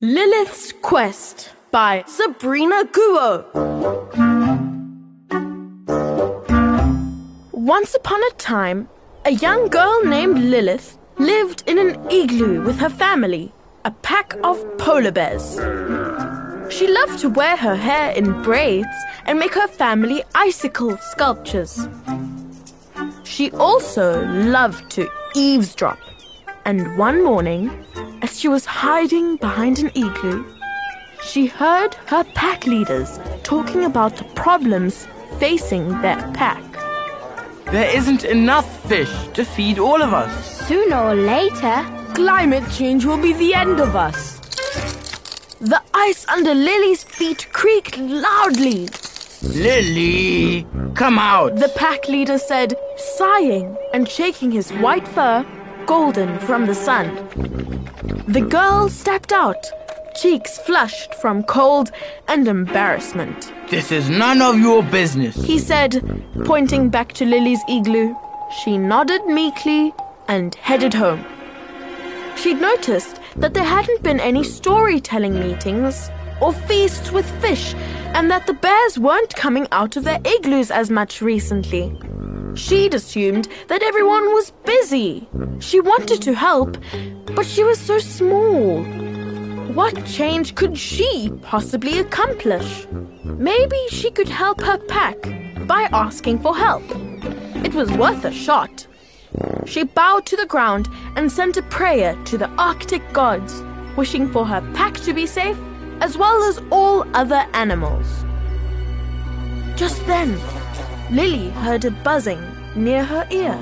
Lilith's Quest by Sabrina Guo. Once upon a time, a young girl named Lilith lived in an igloo with her family, a pack of polar bears. She loved to wear her hair in braids and make her family icicle sculptures. She also loved to eavesdrop. And one morning, as she was hiding behind an igloo, she heard her pack leaders talking about the problems facing their pack. There isn't enough fish to feed all of us. Sooner or later, climate change will be the end of us. The ice under Lily's feet creaked loudly. Lily, come out, the pack leader said, sighing and shaking his white fur, golden from the sun. The girl stepped out, cheeks flushed from cold and embarrassment. This is none of your business, he said, pointing back to Lily's igloo. She nodded meekly and headed home. She'd noticed that there hadn't been any storytelling meetings or feasts with fish, and that the bears weren't coming out of their igloos as much recently. She'd assumed that everyone was busy. She wanted to help, but she was so small. What change could she possibly accomplish? Maybe she could help her pack by asking for help. It was worth a shot. She bowed to the ground and sent a prayer to the Arctic gods, wishing for her pack to be safe, as well as all other animals. Just then, Lily heard a buzzing near her ear.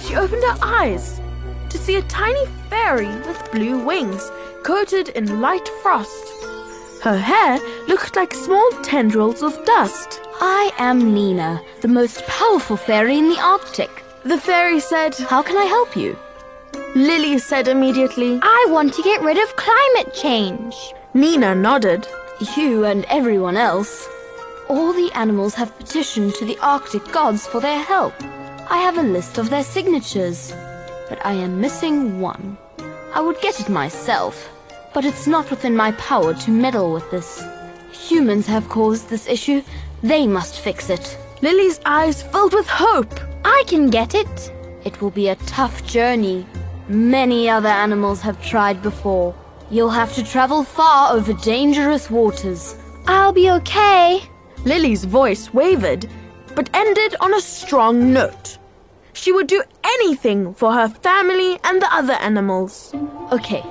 She opened her eyes to see a tiny fairy with blue wings coated in light frost. Her hair looked like small tendrils of dust. I am Nina, the most powerful fairy in the Arctic, the fairy said. How can I help you? Lily said immediately, I want to get rid of climate change. Nina nodded. You and everyone else. All the animals have petitioned to the Arctic gods for their help. I have a list of their signatures, but I am missing one. I would get it myself, but it's not within my power to meddle with this. Humans have caused this issue. They must fix it. Lily's eyes filled with hope. I can get it. It will be a tough journey. Many other animals have tried before. You'll have to travel far over dangerous waters. I'll be okay. Lily's voice wavered, but ended on a strong note. She would do anything for her family and the other animals. Okay,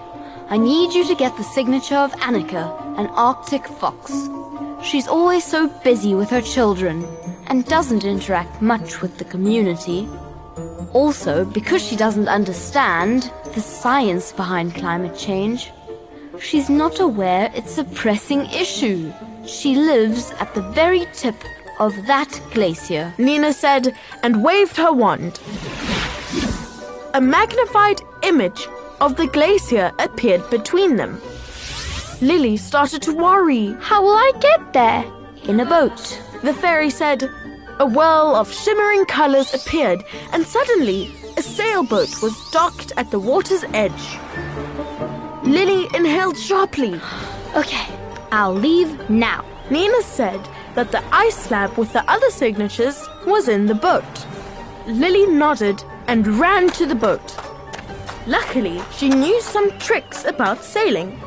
I need you to get the signature of Annika, an Arctic fox. She's always so busy with her children and doesn't interact much with the community. Also, because she doesn't understand the science behind climate change, she's not aware it's a pressing issue. She lives at the very tip of that glacier, Nina said, and waved her wand. A magnified image of the glacier appeared between them. Lily started to worry. How will I get there? In a boat, the fairy said. A whirl of shimmering colors appeared, and suddenly a sailboat was docked at the water's edge. Lily inhaled sharply. Okay. I'll leave now. Nina said that the ice slab with the other signatures was in the boat. Lily nodded and ran to the boat. Luckily, she knew some tricks about sailing.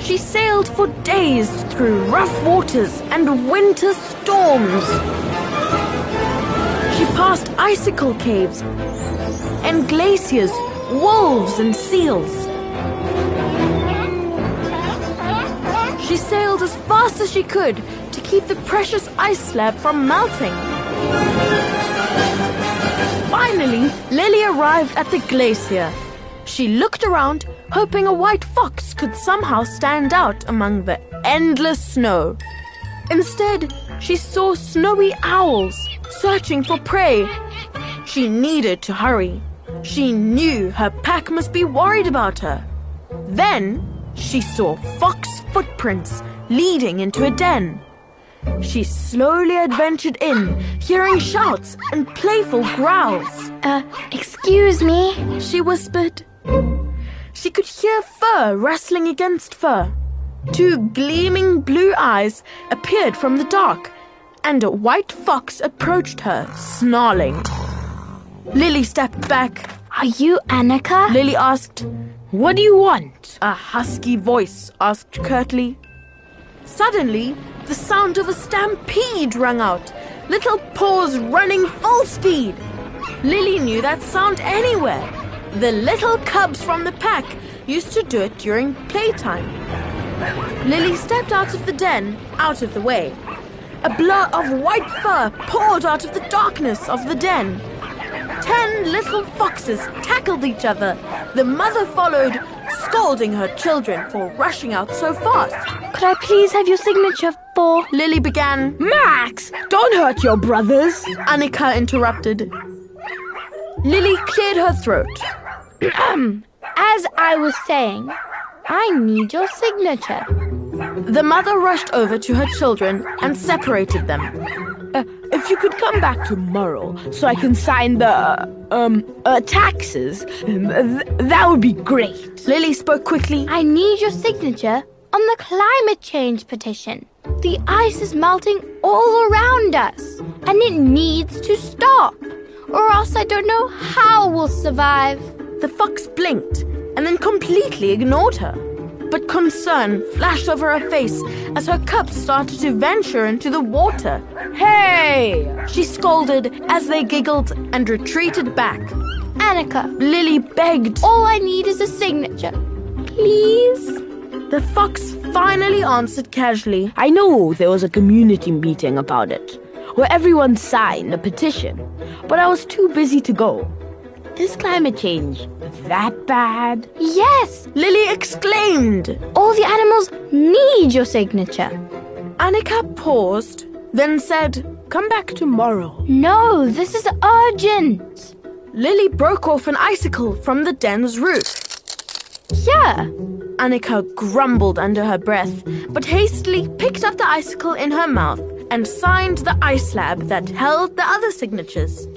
She sailed for days through rough waters and winter storms. She passed icicle caves and glaciers, wolves and seals. She sailed as fast as she could to keep the precious ice slab from melting. Finally, Lily arrived at the glacier. She looked around, hoping a white fox could somehow stand out among the endless snow. Instead, she saw snowy owls searching for prey. She needed to hurry. She knew her pack must be worried about her. Then she saw fox footprints leading into a den. She slowly adventured in, hearing shouts and playful growls. Excuse me, she whispered. She could hear fur rustling against fur. Two gleaming blue eyes appeared from the dark, and a white fox approached her, snarling. Lily stepped back. Are you Annika? Lily asked. What do you want? A husky voice asked curtly. Suddenly, the sound of a stampede rang out, little paws running full speed. Lily knew that sound anywhere. The little cubs from the pack used to do it during playtime. Lily stepped out of the den, out of the way. A blur of white fur poured out of the darkness of the den. 10 little foxes tackled each other. The mother followed, scolding her children for rushing out so fast. Could I please have your signature for... Lily began. Max, don't hurt your brothers, Annika interrupted. Lily cleared her throat. As I was saying, I need your signature. The mother rushed over to her children and separated them. If you could come back tomorrow so I can sign the, taxes, that would be great. Lily spoke quickly. I need your signature on the climate change petition. The ice is melting all around us, and it needs to stop, or else I don't know how we'll survive. The fox blinked and then completely ignored her. But concern flashed over her face as her cubs started to venture into the water. Hey! She scolded as they giggled and retreated back. Annika, Lily begged. All I need is a signature. Please? The fox finally answered casually. I know there was a community meeting about it, where everyone signed a petition, but I was too busy to go. Is climate change that bad? Yes, Lily exclaimed. All the animals need your signature. Annika paused, then said, come back tomorrow. No, this is urgent. Lily broke off an icicle from the den's roof. Yeah, Annika grumbled under her breath, but hastily picked up the icicle in her mouth and signed the ice slab that held the other signatures.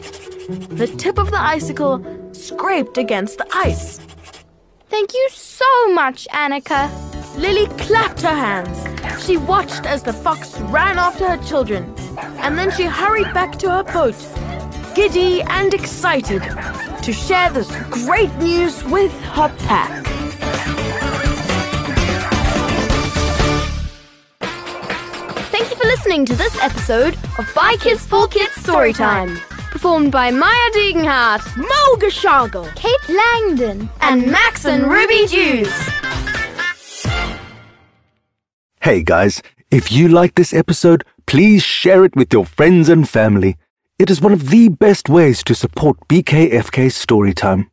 The tip of the icicle scraped against the ice. Thank you so much, Annika. Lily clapped her hands. She watched as the fox ran after her children, and then she hurried back to her boat, giddy and excited, to share this great news with her pack. Thank you for listening to this episode of By Kids for Kids Storytime. Performed by Maya Degenhardt, Moe Geschagel, Kate Langdon, and Max and Ruby Jews. Hey guys, if you like this episode, please share it with your friends and family. It is one of the best ways to support BKFK Storytime.